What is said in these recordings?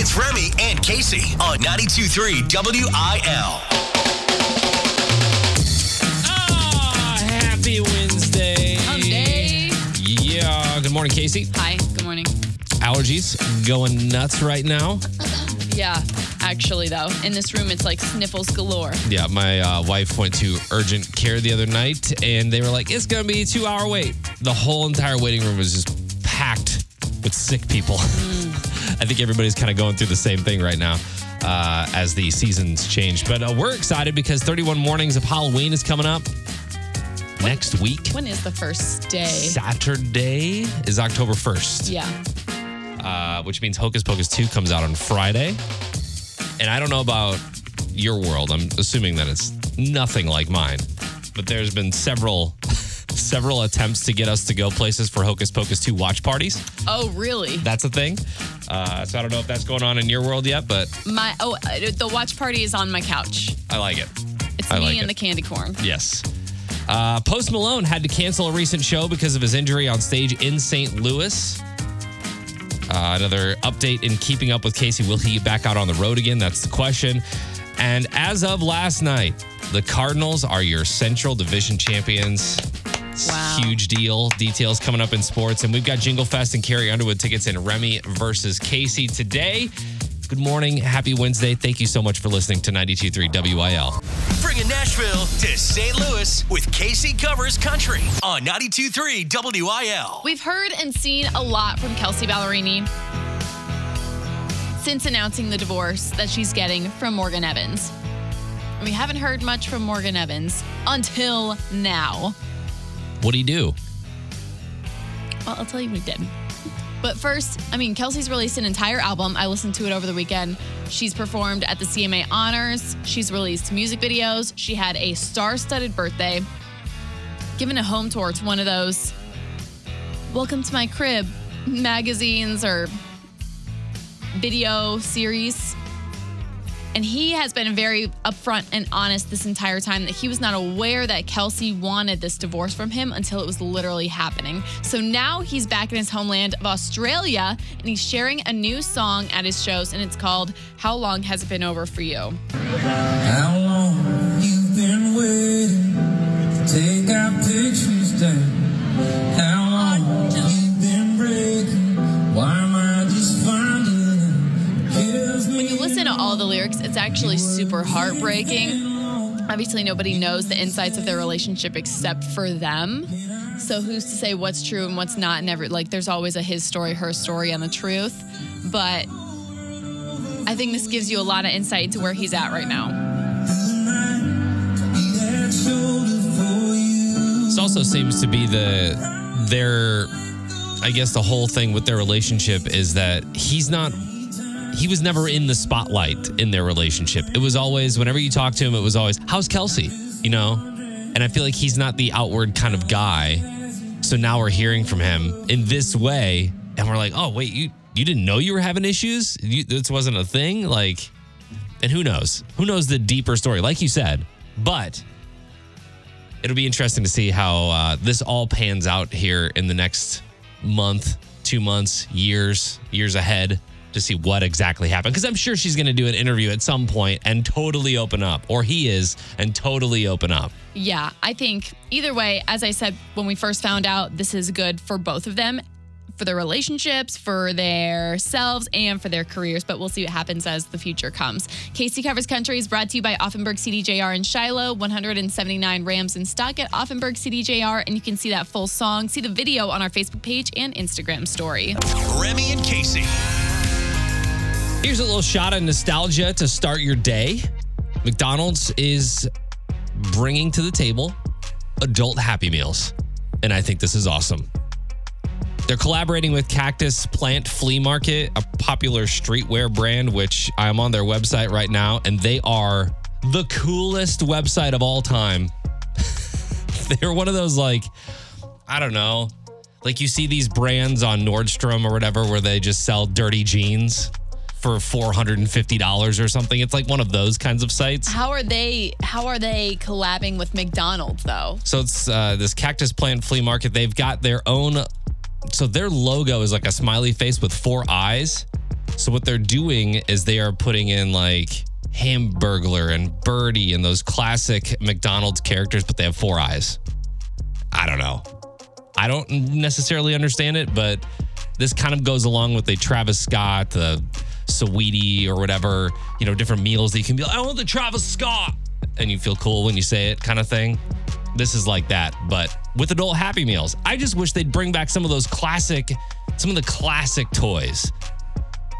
It's Remy and Casey on 92.3 WIL. Happy Wednesday. Hump day. Yeah. Good morning, Casey. Hi. Good morning. Allergies going nuts right now. Yeah. Actually, though, in this room, it's like sniffles galore. Yeah, my wife went to urgent care the other night, and they were like, it's going to be a 2-hour wait. The whole entire waiting room was just packed with sick people. I think everybody's kind of going through the same thing right now as the seasons change. But we're excited because 31 Mornings of Halloween is coming up next week. When is the first day? Saturday is October 1st. Yeah. Which means Hocus Pocus 2 comes out on Friday. And I don't know about your world. I'm assuming that it's nothing like mine. But there's been several attempts to get us to go places for Hocus Pocus 2 watch parties. Oh, really? That's a thing. So I don't know if that's going on in your world yet, but... the watch party is on my couch. I like it. It's me and the candy corn. Yes. Post Malone had to cancel a recent show because of his injury on stage in St. Louis. Another update in Keeping Up with Casey. Will he get back out on the road again? That's the question. And as of last night, the Cardinals are your Central Division champions. Wow. Huge deal. Details coming up in sports. And we've got Jingle Fest and Carrie Underwood tickets in Remy versus Casey today. Good morning. Happy Wednesday. Thank you so much for listening to 92.3 WIL. Bringing Nashville to St. Louis with Casey Covers Country on 92.3 WIL. We've heard and seen a lot from Kelsey Ballerini since announcing the divorce that she's getting from Morgan Evans. We haven't heard much from Morgan Evans until now. What'd he do? Well, I'll tell you what he did. But first, Kelsey's released an entire album. I listened to it over the weekend. She's performed at the CMA Honors. She's released music videos. She had a star-studded birthday. Given a home tour to one of those Welcome to My Crib magazines or video series. And he has been very upfront and honest this entire time that he was not aware that Kelsey wanted this divorce from him until it was literally happening. So now he's back in his homeland of Australia, and he's sharing a new song at his shows, and it's called How Long Has It Been Over For You? How long you've been waiting to take our pictures down? How long you've been breaking? Why am I just finding it? When you listen to all the lyrics, it's actually super heartbreaking. Obviously, nobody knows the insides of their relationship except for them. So who's to say what's true and what's not? And there's always a his story, her story on the truth. But I think this gives you a lot of insight into where he's at right now. This also seems to be the whole thing with their relationship is that he was never in the spotlight in their relationship. It was always, whenever you talk to him, it was always, how's Kelsey? And I feel like he's not the outward kind of guy. So now we're hearing from him in this way. And we're like, oh, wait, you didn't know you were having issues? This wasn't a thing? And who knows? Who knows the deeper story, like you said. But it'll be interesting to see how this all pans out here in the next month, 2 months, years ahead. To see what exactly happened. Because I'm sure she's going to do an interview at some point and totally open up. Or he is and totally open up. Yeah, I think either way, as I said, when we first found out, this is good for both of them. For their relationships, for their selves, and for their careers. But we'll see what happens as the future comes. Casey Covers Country is brought to you by Offenburg CDJR in Shiloh. 179 Rams in stock at Offenburg CDJR. And you can see that full song. See the video on our Facebook page and Instagram story. Remy and Casey. Here's a little shot of nostalgia to start your day. McDonald's is bringing to the table adult Happy Meals, and I think this is awesome. They're collaborating with Cactus Plant Flea Market, a popular streetwear brand, which I'm on their website right now, and they are the coolest website of all time. They're one of those, you see these brands on Nordstrom or whatever where they just sell dirty jeans for $450 or something. It's one of those kinds of sites. How are they collabing with McDonald's though? So it's this Cactus Plant Flea Market. They've got their own. So their logo is like a smiley face with four eyes. So what they're doing is they are putting in like Hamburglar and Birdie and those classic McDonald's characters, but they have four eyes. I don't know. I don't necessarily understand it, but this kind of goes along with the Travis Scott, the Saweetie or whatever, you know, different meals that you can be like, I want the Travis Scott. And you feel cool when you say it kind of thing. This is like that, but with adult Happy Meals. I just wish they'd bring back some of the classic toys.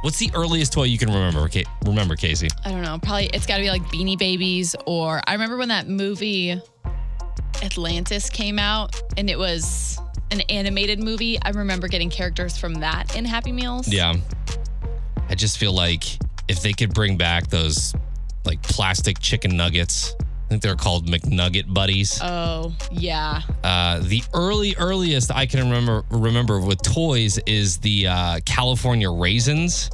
What's the earliest toy you can remember, Casey? I don't know. Probably it's got to be like Beanie Babies, or I remember when that movie Atlantis came out and it was an animated movie. I remember getting characters from that in Happy Meals. Yeah. I just feel like if they could bring back those like plastic chicken nuggets, I think they're called McNugget Buddies. Oh, yeah. The earliest I can remember with toys is the California Raisins.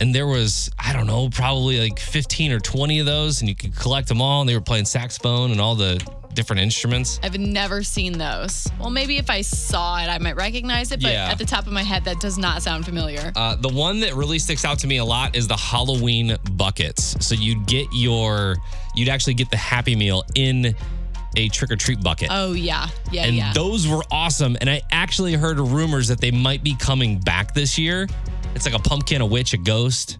And there was, I don't know, probably like 15 or 20 of those. And you could collect them all. And they were playing saxophone and all the different instruments. I've never seen those. Well, maybe if I saw it, I might recognize it. But at the top of my head, that does not sound familiar. The one that really sticks out to me a lot is the Halloween buckets. So you'd actually get the Happy Meal in a trick-or-treat bucket. Oh, yeah. Yeah, and those were awesome. And I actually heard rumors that they might be coming back this year. It's like a pumpkin, a witch, a ghost.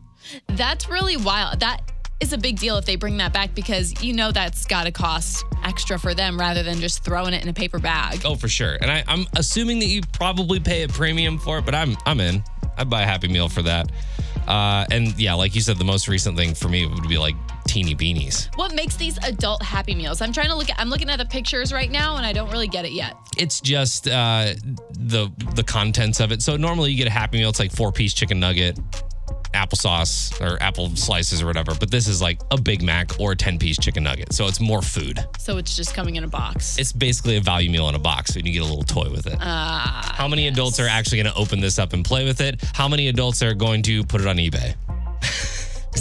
That's really wild. That is a big deal if they bring that back, because you know that's got to cost extra for them rather than just throwing it in a paper bag. Oh, for sure. And I'm assuming that you probably pay a premium for it, but I'm in. I'd buy a Happy Meal for that. And yeah, like you said, the most recent thing for me would be like teeny beanies. What makes these adult Happy Meals? I'm looking at the pictures right now and I don't really get it yet. It's just the contents of it. So normally you get a Happy Meal. It's like 4-piece chicken nugget, applesauce or apple slices or whatever. But this is like a Big Mac or a 10-piece chicken nugget. So it's more food. So it's just coming in a box. It's basically a value meal in a box. And you get a little toy with it. How many adults are actually going to open this up and play with it? How many adults are going to put it on eBay?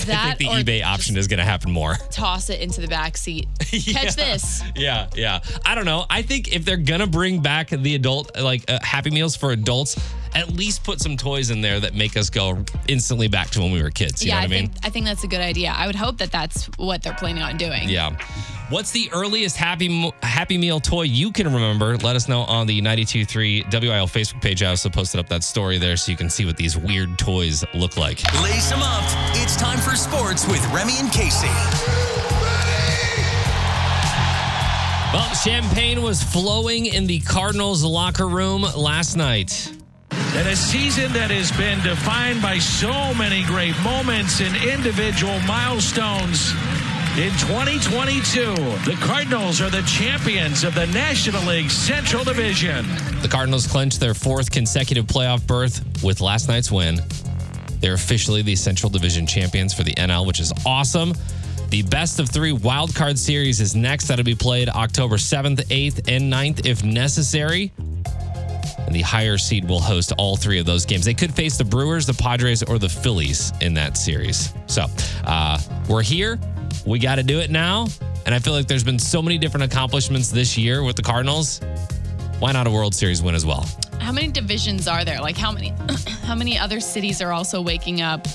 I think the eBay option is going to happen more. Toss it into the back seat. Catch this. Yeah. I don't know. I think if they're going to bring back the adult, like Happy Meals for adults, at least put some toys in there that make us go instantly back to when we were kids. You know what I mean? I think that's a good idea. I would hope that that's what they're planning on doing. Yeah. What's the earliest Happy Meal toy you can remember? Let us know on the 92.3 WIL Facebook page. I also posted up that story there so you can see what these weird toys look like. Lace them up. It's time for sports with Remy and Casey. Well, champagne was flowing in the Cardinals locker room last night. And a season that has been defined by so many great moments and individual milestones. In 2022, the Cardinals are the champions of the National League Central Division. The Cardinals clinched their fourth consecutive playoff berth with last night's win. They're officially the Central Division champions for the NL, which is awesome. The best of three wildcard series is next. That'll be played October 7th, 8th, and 9th if necessary. And the higher seed will host all three of those games. They could face the Brewers, the Padres, or the Phillies in that series. So we're here. We got to do it now. And I feel like there's been so many different accomplishments this year with the Cardinals. Why not a World Series win as well? How many divisions are there? Like how many other cities are also waking up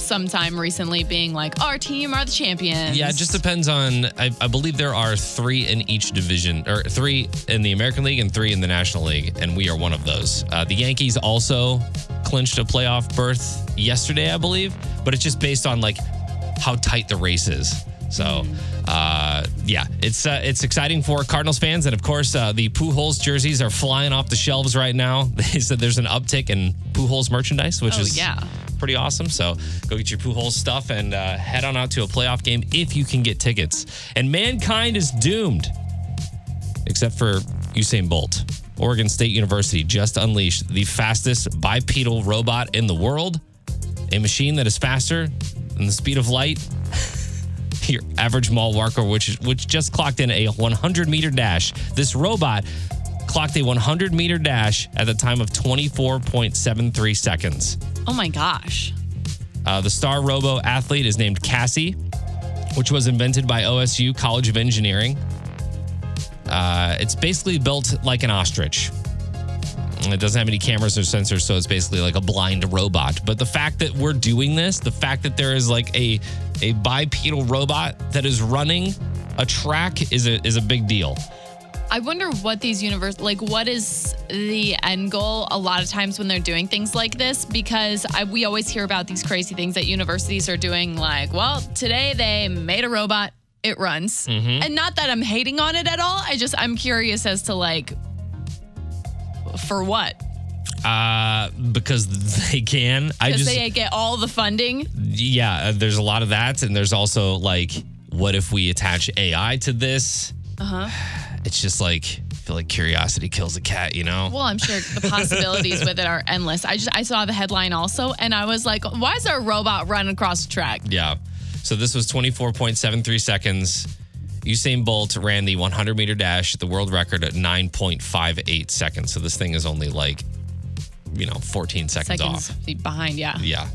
sometime recently being like, our team are the champions? Yeah, it just depends on, I believe there are three in each division, or three in the American League and three in the National League. And we are one of those. The Yankees also clinched a playoff berth yesterday, I believe. But it's just based on like how tight the race is. So, it's exciting for Cardinals fans. And, of course, the Pujols jerseys are flying off the shelves right now. They said there's an uptick in Pujols merchandise, which is pretty awesome. So go get your Pujols stuff and head on out to a playoff game if you can get tickets. And mankind is doomed, except for Usain Bolt. Oregon State University just unleashed the fastest bipedal robot in the world, a machine that is faster and the speed of light, your average mall walker, which just clocked in a 100-meter dash. This robot clocked a 100-meter dash at the time of 24.73 seconds. Oh, my gosh. The star robo-athlete is named Cassie, which was invented by OSU College of Engineering. It's basically built like an ostrich. It doesn't have any cameras or sensors, so it's basically like a blind robot. But the fact that we're doing this, the fact that there is like a bipedal robot that is running a track is a big deal. I wonder what these what is the end goal a lot of times when they're doing things like this? Because we always hear about these crazy things that universities are doing, like, well, today they made a robot, it runs. Mm-hmm. And not that I'm hating on it at all. I'm curious as to for what? Because they can. Because they get all the funding? Yeah, there's a lot of that. And there's also what if we attach AI to this? Uh-huh. It's just I feel like curiosity kills a cat, you know? Well, I'm sure the possibilities with it are endless. I saw the headline also, and I was like, why is there a robot running across the track? Yeah. So this was 24.73 seconds. Usain Bolt ran the 100-meter dash, the world record, at 9.58 seconds. So this thing is only 14 seconds off. Behind, yeah. Yeah.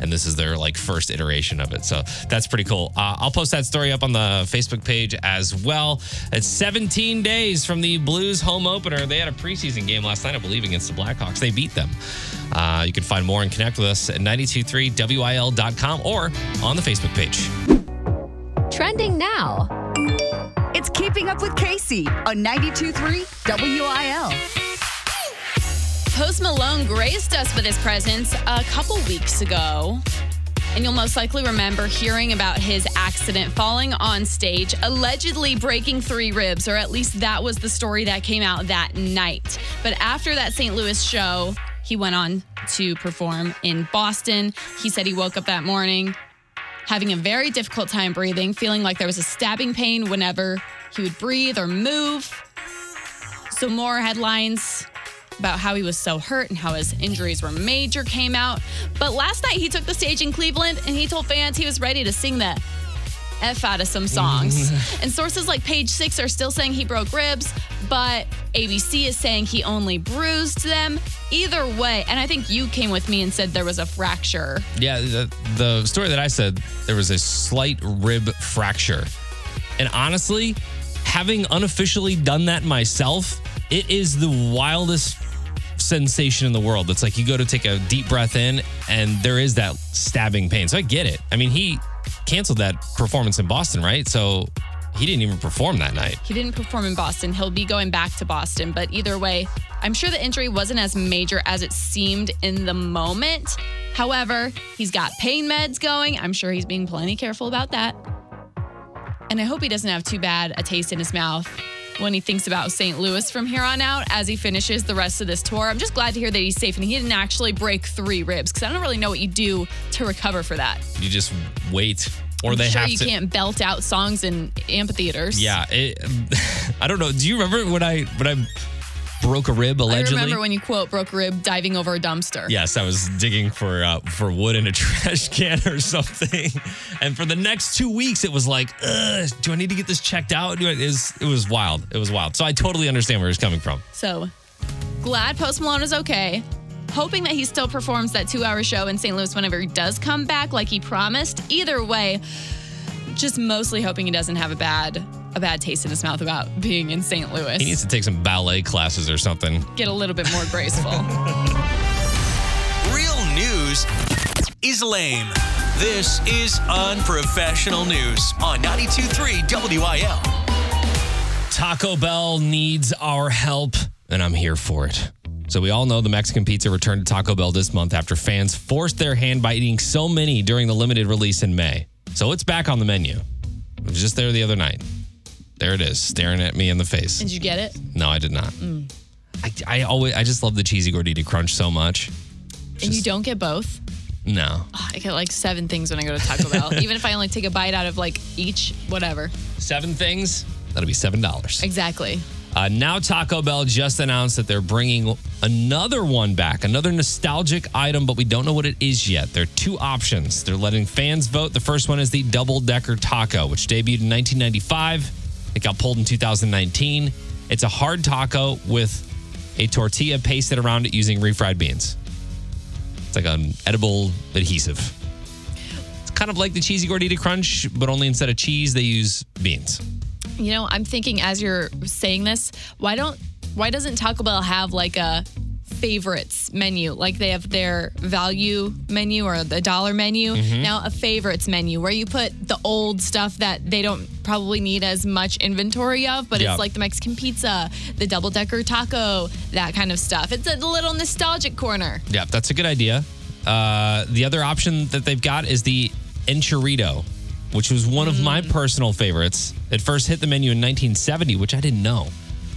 And this is their first iteration of it. So that's pretty cool. I'll post that story up on the Facebook page as well. It's 17 days from the Blues home opener. They had a preseason game last night, I believe, against the Blackhawks. They beat them. You can find more and connect with us at 92.3 WIL.com or on the Facebook page. Trending now. It's Keeping Up with Casey on 92.3 WIL. Post Malone graced us with his presence a couple weeks ago, and you'll most likely remember hearing about his accident falling on stage, allegedly breaking 3 ribs, or at least that was the story that came out that night. But after that St. Louis show, he went on to perform in Boston. He said he woke up that morning having a very difficult time breathing, feeling like there was a stabbing pain whenever he would breathe or move. So more headlines about how he was so hurt and how his injuries were major came out. But last night he took the stage in Cleveland and he told fans he was ready to sing the F out of some songs. And sources like Page Six are still saying he broke ribs, but ABC is saying he only bruised them. Either way, and I think you came with me and said there was a fracture. Yeah, the story that I said, there was a slight rib fracture. And honestly, having unofficially done that myself, it is the wildest sensation in the world. It's you go to take a deep breath in and there is that stabbing pain. So I get it. I mean, he canceled that performance in Boston, right? So he didn't even perform that night. He didn't perform in Boston. He'll be going back to Boston. But either way, I'm sure the injury wasn't as major as it seemed in the moment. However, he's got pain meds going. I'm sure he's being plenty careful about that. And I hope he doesn't have too bad a taste in his mouth when he thinks about St. Louis from here on out as he finishes the rest of this tour. I'm just glad to hear that he's safe and he didn't actually break 3 ribs, because I don't really know what you do to recover for that. You just wait. Or I'm sure you can't belt out songs in amphitheaters. Yeah. I don't know. Do you remember when I broke a rib, allegedly? I remember when you, quote, broke a rib diving over a dumpster. Yes, I was digging for wood in a trash can or something. And for the next 2 weeks, it was do I need to get this checked out? It was wild. It was wild. So I totally understand where he's coming from. So glad Post Malone is okay. Hoping that he still performs that 2-hour show in St. Louis whenever he does come back like he promised. Either way, just mostly hoping he doesn't have a bad taste in his mouth about being in St. Louis. He needs to take some ballet classes or something. Get a little bit more graceful. Real news is lame. This is Unprofessional News on 92.3 WIL. Taco Bell needs our help, and I'm here for it. So we all know the Mexican pizza returned to Taco Bell this month after fans forced their hand by eating so many during the limited release in May. So it's back on the menu. It was just there the other night. There it is, staring at me in the face. Did you get it? No, I did not. Mm. I just love the Cheesy Gordita Crunch so much. And you don't get both? No. Oh, I get 7 things when I go to Taco Bell. Even if I only take a bite out of each, whatever. 7 things? That'll be $7. Exactly. Now Taco Bell just announced that they're bringing another one back, another nostalgic item, but we don't know what it is yet. There are 2 options. They're letting fans vote. The first one is the Double Decker Taco, which debuted in 1995. It got pulled in 2019. It's a hard taco with a tortilla pasted around it using refried beans. It's an edible adhesive. It's kind of like the Cheesy Gordita Crunch, but only instead of cheese, they use beans. You know, I'm thinking as you're saying this, why doesn't Taco Bell have a favorites menu. Like they have their value menu or the dollar menu. Mm-hmm. Now a favorites menu where you put the old stuff that they don't probably need as much inventory of, but it's like the Mexican pizza, the Double Decker Taco, that kind of stuff. It's a little nostalgic corner. Yeah, that's a good idea. The other option that they've got is the Enchirito, which was one of my personal favorites. It first hit the menu in 1970, which I didn't know.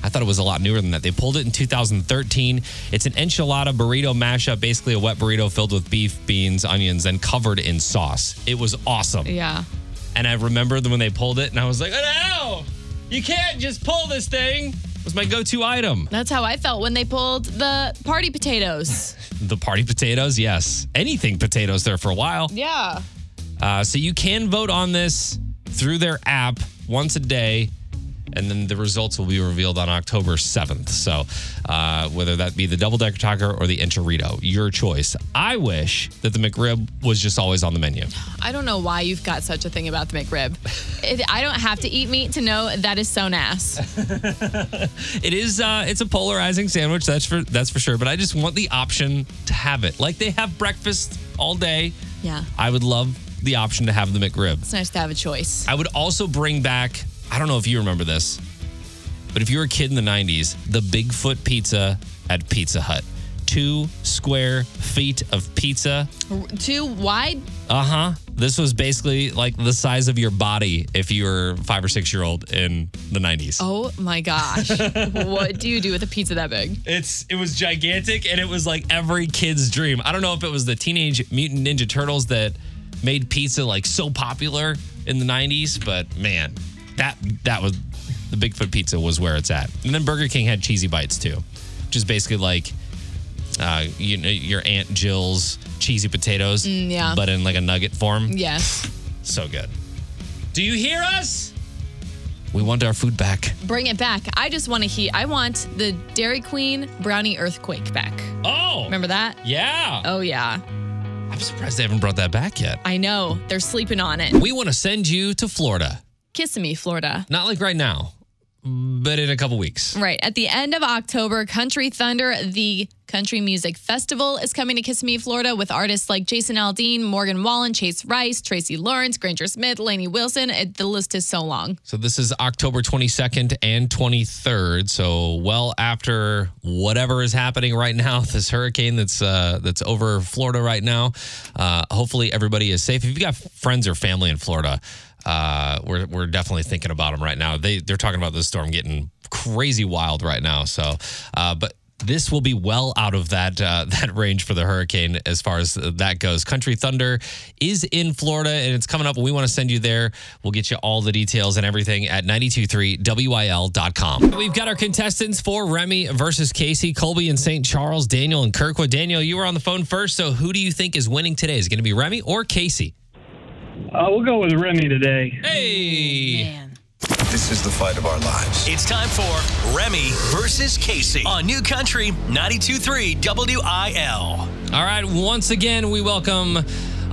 I thought it was a lot newer than that. They pulled it in 2013. It's an enchilada burrito mashup, basically a wet burrito filled with beef, beans, onions, and covered in sauce. It was awesome. Yeah. And I remember when they pulled it, and I was like, oh, no, you can't just pull this thing. It was my go-to item. That's how I felt when they pulled the party potatoes. The party potatoes, yes. Anything potatoes there for a while. Yeah. So you can vote on this through their app once a day. And then the results will be revealed on October 7th. So whether that be the double-decker taco or the enchilito, your choice. I wish that the McRib was just always on the menu. I don't know why you've got such a thing about the McRib. I don't have to eat meat to know that is so nass. It is. It's a polarizing sandwich. That's for sure. But I just want the option to have it. Like they have breakfast all day. Yeah. I would love the option to have the McRib. It's nice to have a choice. I would also bring back, I don't know if you remember this, but if you were a kid in the 90s, the Bigfoot pizza at Pizza Hut. 2 square feet of pizza. Too wide? Uh-huh. This was basically like the size of your body if you were 5 or 6 year old in the 90s. Oh my gosh. What do you do with a pizza that big? It was gigantic, and it was like every kid's dream. I don't know if it was the Teenage Mutant Ninja Turtles that made pizza like so popular in the 90s, but man, that was the Bigfoot pizza was where it's at. And then Burger King had cheesy bites too, which is basically like you know, your Aunt Jill's cheesy potatoes, but in like a nugget form. Yes. So good. Do you hear us? We want our food back. Bring it back. I want the Dairy Queen brownie earthquake back. Oh. Remember that? Yeah. Oh yeah. I'm surprised they haven't brought that back yet. I know. They're sleeping on it. We want to send you to Florida. Kissimmee, Florida. Not like right now, but in a couple weeks. Right. At the end of October, Country Thunder, the country music festival, is coming to Kissimmee, Florida with artists like Jason Aldean, Morgan Wallen, Chase Rice, Tracy Lawrence, Granger Smith, Lainey Wilson. The list is so long. So this is October 22nd and 23rd. So well after whatever is happening right now, this hurricane that's over Florida right now. Hopefully everybody is safe. If you've got friends or family in Florida, we're definitely thinking about them right now. They're talking about this storm getting crazy wild right now. So, but this will be well out of that range for the hurricane as far as that goes. Country Thunder is in Florida, and it's coming up. We want to send you there. We'll get you all the details and everything at 92.3 WIL.com. We've got our contestants for Remy versus Casey, Colby in St. Charles, Daniel in Kirkwood. Daniel, you were on the phone first. So who do you think is winning today? Is it going to be Remy or Casey? We'll go with Remy today. Hey! Man. This is the fight of our lives. It's time for Remy versus Casey on New Country 92.3 WIL. All right, once again, we welcome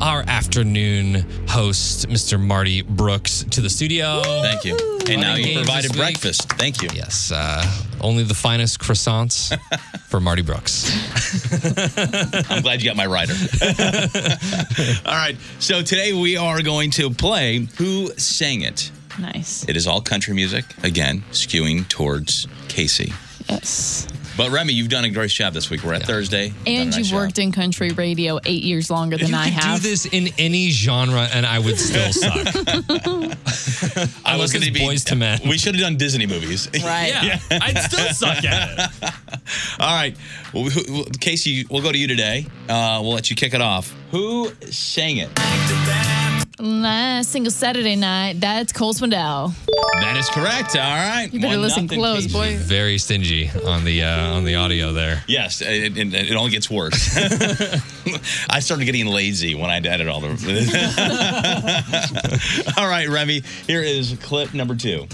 our afternoon host, Mr. Marty Brooks, to the studio. Woo-hoo! Thank you. And now you provided breakfast. Thank you. Yes. Only the finest croissants for Marty Brooks. I'm glad you got my rider. All right. So today we are going to play Who Sang It? Nice. It is all country music, again, skewing towards Casey. Yes. But Remy, you've done a great job this week. We're at Thursday. And you've worked in country radio 8 years longer than I have. You could do this in any genre, and I would still suck. I was going to be Boys to Men. We should have done Disney movies. Right. Yeah. I'd still suck at it. All right. Well, Casey, we'll go to you today. We'll let you kick it off. Who sang it? Last single Saturday night. That's Cole Swindell. That is correct. All right. You better listen close, Casey. Boy. Very stingy on the audio there. Yes, it only gets worse. I started getting lazy when I added all the. All right, Remy. Here is clip number 2.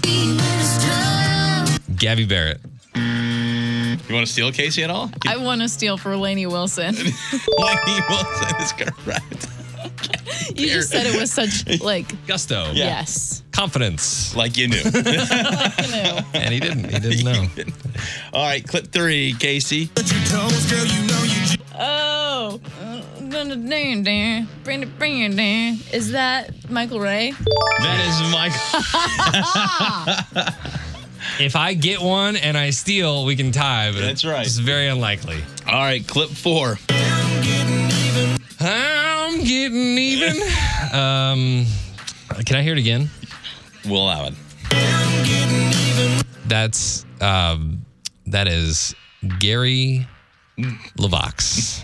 Gabby Barrett. You want to steal Casey at all? I want to steal for Lainey Wilson. Lainey Wilson is correct. You just said it with such, gusto. Yeah. Yes. Confidence. Like you knew. And he didn't know. All right, clip 3, Casey. But you told Cause girl, you know you Oh. Is that Michael Ray? That is Michael. If I get one and I steal, we can tie. But that's right. It's very unlikely. All right, clip 4. I'm getting even. I'm getting even. Can I hear it again? We'll allow it. I'm getting even. That's, that is Gary LaVox.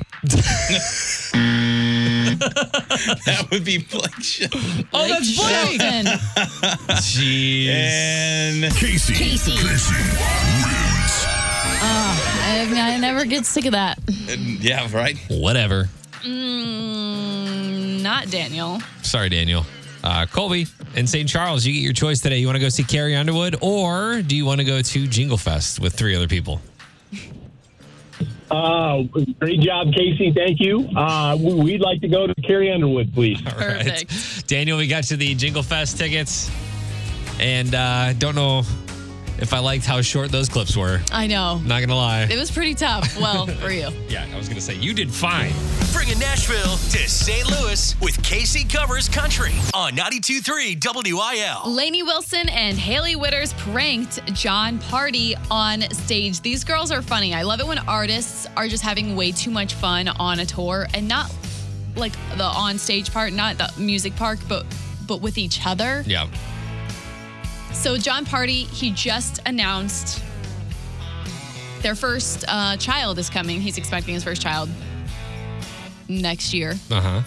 That would be Blake Shelton. Oh, that's Blake. Jeez. And Casey. I never get sick of that. Yeah, right? Whatever. Not Daniel. Sorry, Daniel. Colby in St. Charles, you get your choice today. You want to go see Carrie Underwood, or do you want to go to Jingle Fest with 3 other people? Great job, Casey. Thank you. We'd like to go to Carrie Underwood, please. All right. Perfect. Daniel, we got you the Jingle Fest tickets. And don't know if I liked how short those clips were. I know. Not going to lie. It was pretty tough. Well, for you. Yeah, I was going to say, you did fine. Bringing Nashville to St. Louis with Casey Covers Country on 92.3 WIL. Lainey Wilson and Haley Witters pranked John Party on stage. These girls are funny. I love it when artists are just having way too much fun on a tour, and not like the on-stage part, not the music part, but with each other. Yeah. So John Party, he just announced their first child is coming. He's expecting his first child next year. Uh-huh.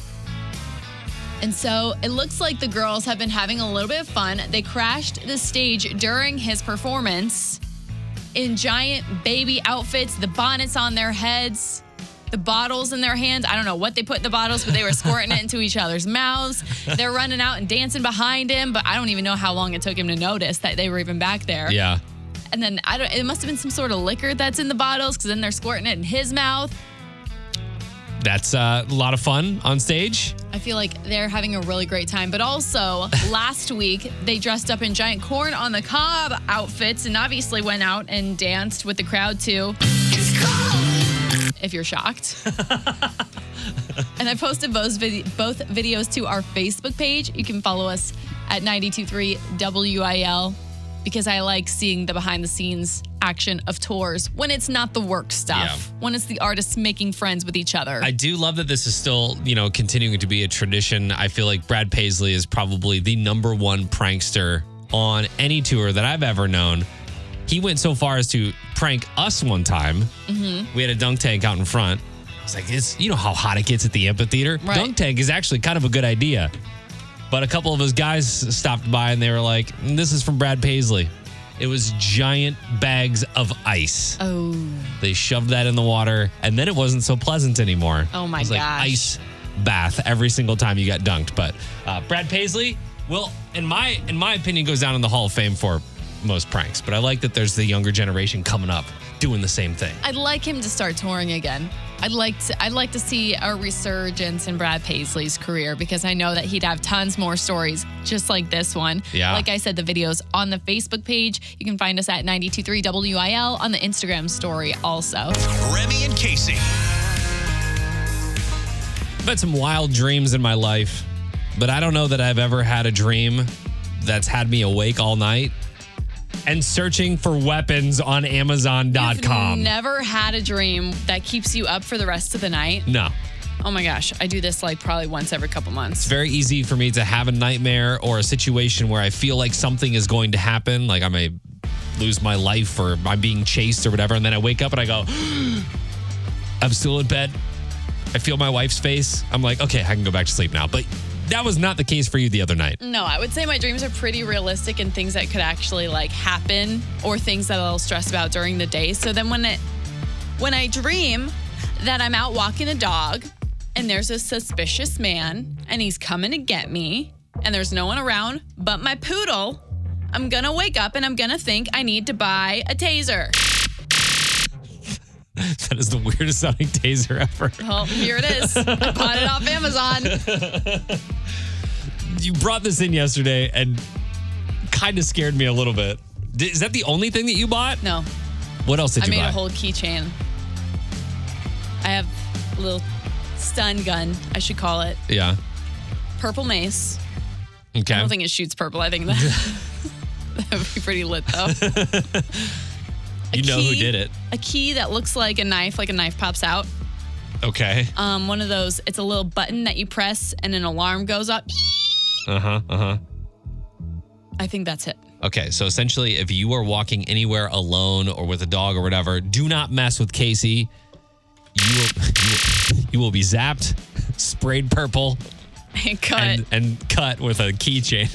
And so it looks like the girls have been having a little bit of fun. They crashed the stage during his performance in giant baby outfits, the bonnets on their heads, the bottles in their hands. I don't know what they put in the bottles, but they were squirting it into each other's mouths. They're running out and dancing behind him, but I don't even know how long it took him to notice that they were even back there. Yeah. And then it must have been some sort of liquor that's in the bottles, because then they're squirting it in his mouth. That's a lot of fun on stage. I feel like they're having a really great time. But also, last week, they dressed up in giant corn on the cob outfits and obviously went out and danced with the crowd, too. It's cold! If you're shocked. And I posted both videos to our Facebook page. You can follow us at 92.3 WIL because I like seeing the behind-the-scenes action of tours when it's not the work stuff, yeah, when it's the artists making friends with each other. I do love that this is still, you know, continuing to be a tradition. I feel like Brad Paisley is probably the #1 prankster on any tour that I've ever known. He went so far as to prank us one time. Mm-hmm. We had a dunk tank out in front. It's like, you know how hot it gets at the amphitheater? Right. Dunk tank is actually kind of a good idea. But a couple of his guys stopped by and they were like, this is from Brad Paisley. It was giant bags of ice. Oh. They shoved that in the water, and then it wasn't so pleasant anymore. Oh, my gosh. It was like ice bath every single time you got dunked. But Brad Paisley, well, in my opinion, goes down in the Hall of Fame for most pranks. But I like that there's the younger generation coming up doing the same thing. I'd like him to start touring again. I'd like to see a resurgence in Brad Paisley's career, because I know that he'd have tons more stories just like this one. Yeah. Like I said, the video's on the Facebook page. You can find us at 92.3 WIL on the Instagram story also. Remy and Casey. I've had some wild dreams in my life, but I don't know that I've ever had a dream that's had me awake all night and searching for weapons on Amazon.com. You've never had a dream that keeps you up for the rest of the night? No. Oh my gosh. I do this like probably once every couple months. It's very easy for me to have a nightmare or a situation where I feel like something is going to happen. Like I may lose my life or I'm being chased or whatever. And then I wake up and I go, I'm still in bed. I feel my wife's face. I'm like, okay, I can go back to sleep now. But that was not the case for you the other night. No, I would say my dreams are pretty realistic and things that could actually like happen, or things that I'll stress about during the day. So then when I dream that I'm out walking a dog and there's a suspicious man and he's coming to get me and there's no one around but my poodle, I'm going to wake up and I'm going to think I need to buy a taser. That is the weirdest sounding taser ever. Well, here it is. I bought it off Amazon. You brought this in yesterday and kind of scared me a little bit. Is that the only thing that you bought? No. What else did you buy? I made a whole keychain. I have a little stun gun, I should call it. Yeah. Purple mace. Okay. I don't think it shoots purple. I think that would be pretty lit, though. You know who did it. A key that looks like a knife pops out. Okay. One of those, it's a little button that you press and an alarm goes up. Uh-huh, uh-huh. I think that's it. Okay, so essentially, if you are walking anywhere alone or with a dog or whatever, do not mess with Casey. You will be zapped, sprayed purple, and cut. And cut with a keychain.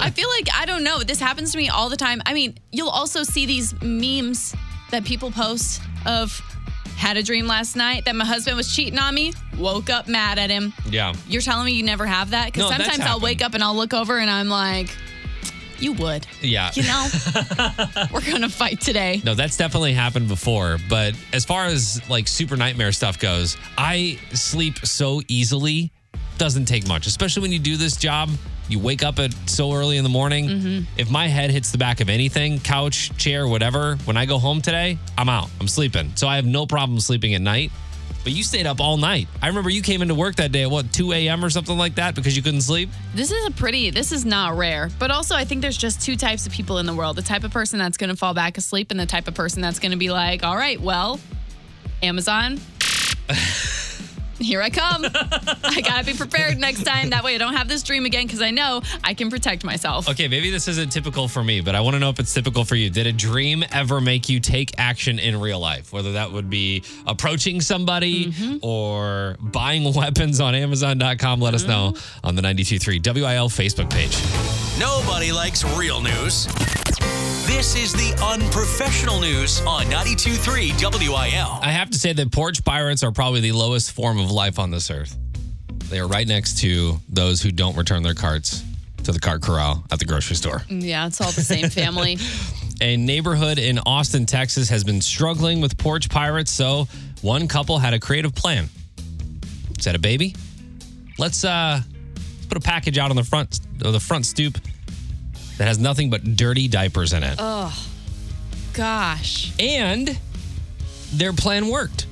I feel like, I don't know, this happens to me all the time. I mean, you'll also see these memes that people post of, had a dream last night that my husband was cheating on me, woke up mad at him. Yeah. You're telling me you never have that? Because sometimes I'll wake up and I'll look over and I'm like, you would. Yeah. You know, we're going to fight today. No, that's definitely happened before. But as far as like super nightmare stuff goes, I sleep so easily. Doesn't take much, especially when you do this job. You wake up at so early in the morning. Mm-hmm. If my head hits the back of anything, couch, chair, whatever, when I go home today, I'm out. I'm sleeping. So I have no problem sleeping at night. But you stayed up all night. I remember you came into work that day at, 2 a.m. or something like that because you couldn't sleep? This is not rare. But also, I think there's just two types of people in the world. The type of person that's going to fall back asleep and the type of person that's going to be like, all right, well, Amazon, here I come. I got to be prepared next time. That way I don't have this dream again because I know I can protect myself. Okay, maybe this isn't typical for me, but I want to know if it's typical for you. Did a dream ever make you take action in real life? Whether that would be approaching somebody or buying weapons on Amazon.com, let us know on the 92.3 WIL Facebook page. Nobody likes real news. This is the unprofessional news on 92.3 WIL. I have to say that porch pirates are probably the lowest form of life on this earth. They are right next to those who don't return their carts to the cart corral at the grocery store. Yeah, it's all the same family. A neighborhood in Austin, Texas has been struggling with porch pirates, so one couple had a creative plan. Is that a baby? Let's put a package out on the front stoop that has nothing but dirty diapers in it. Oh, gosh. And their plan worked.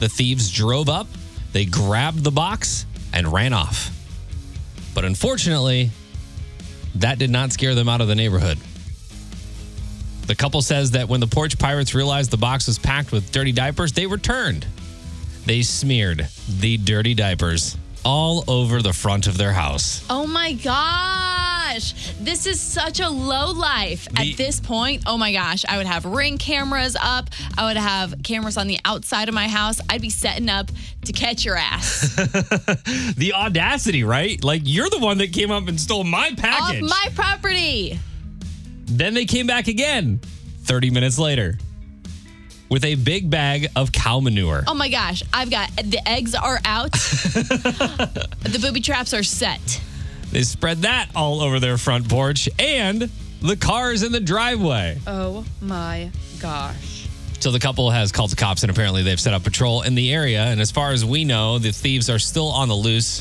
The thieves drove up, they grabbed the box, and ran off. But unfortunately, that did not scare them out of the neighborhood. The couple says that when the porch pirates realized the box was packed with dirty diapers, they returned. They smeared the dirty diapers all over the front of their house. Oh, my God. This is such a low life at this point. Oh my gosh, I would have Ring cameras up. I would have cameras on the outside of my house. I'd be setting up to catch your ass. The audacity, right? Like, you're the one that came up and stole my package. Off my property. Then they came back again 30 minutes later with a big bag of cow manure. Oh my gosh, I've got the eggs are out. The booby traps are set. They spread that all over their front porch and the cars in the driveway. Oh, my gosh. So the couple has called the cops, and apparently they've set up patrol in the area. And as far as we know, the thieves are still on the loose,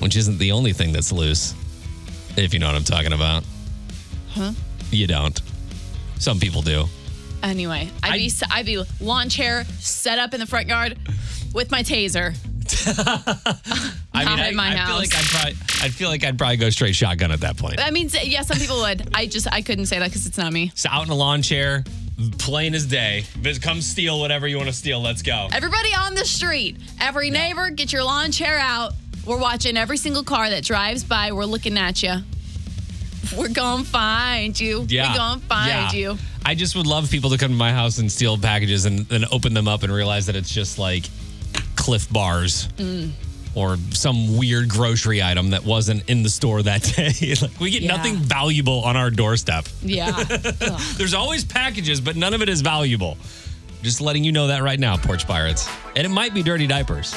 which isn't the only thing that's loose, if you know what I'm talking about. Huh? You don't. Some people do. Anyway, I'd be lawn chair set up in the front yard with my taser. I feel like I'd probably go straight shotgun at that point. I mean, yeah, some people would. I couldn't say that because it's not me. So out in a lawn chair, plain as day. Come steal whatever you want to steal. Let's go. Everybody on the street, every neighbor, get your lawn chair out. We're watching every single car that drives by. We're looking at you. We're gonna find you. Yeah. We're gonna find you. I just would love people to come to my house and steal packages and then open them up and realize that it's just like Cliff Bars or some weird grocery item that wasn't in the store that day. Like, we get nothing valuable on our doorstep. Yeah. There's always packages, but none of it is valuable. Just letting you know that right now, porch pirates. And it might be dirty diapers.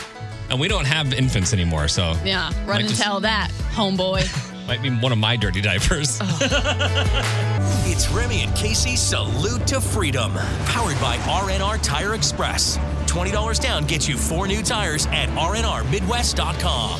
And we don't have infants anymore, so. Yeah, run and tell that, homeboy. Might be one of my dirty diapers. Oh. It's Remy and Casey's Salute to Freedom, powered by RNR Tire Express. $20 down gets you 4 new tires at rnrmidwest.com.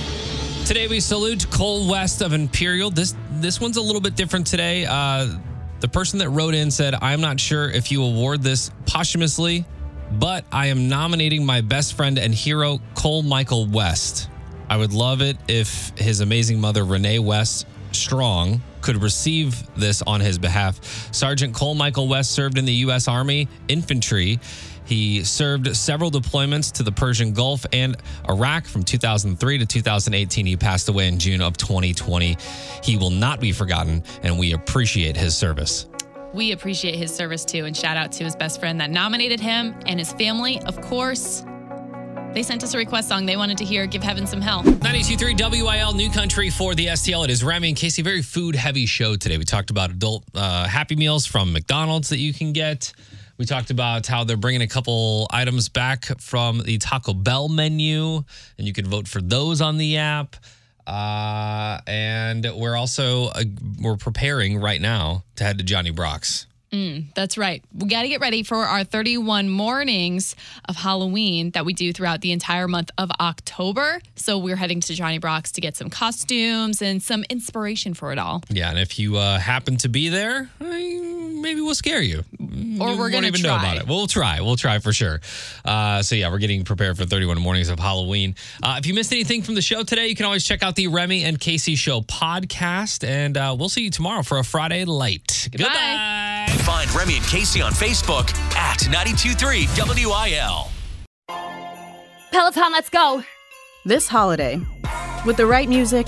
Today we salute Cole West of Imperial. This one's a little bit different today. The person that wrote in said, I'm not sure if you award this posthumously but I am nominating my best friend and hero, Cole Michael West. I would love it if his amazing mother, Renee West Strong, could receive this on his behalf. Sergeant Cole Michael West served in the U.S. Army Infantry. He served several deployments to the Persian Gulf and Iraq from 2003 to 2018. He passed away in June of 2020. He will not be forgotten, and we appreciate his service. We appreciate his service, too, and shout out to his best friend that nominated him and his family, of course. They sent us a request song they wanted to hear, Give Heaven Some Hell. 92.3 WIL, New Country for the STL. It is Remy and Casey, very food-heavy show today. We talked about adult Happy Meals from McDonald's that you can get. We talked about how they're bringing a couple items back from the Taco Bell menu, and you can vote for those on the app. And we're also we're preparing right now to head to Johnny Brock's. That's right. We got to get ready for our 31 mornings of Halloween that we do throughout the entire month of October. So we're heading to Johnny Brock's to get some costumes and some inspiration for it all. Yeah, and if you happen to be there, maybe we'll scare you. Or we're going to try. Know about it. We'll try. We'll try for sure. So yeah, we're getting prepared for 31 mornings of Halloween. If you missed anything from the show today, you can always check out the Remy and Casey Show podcast. And we'll see you tomorrow for a Friday Light. Goodbye. Find Remy and Casey on Facebook at 92.3 WIL. Peloton, let's go. This holiday, with the right music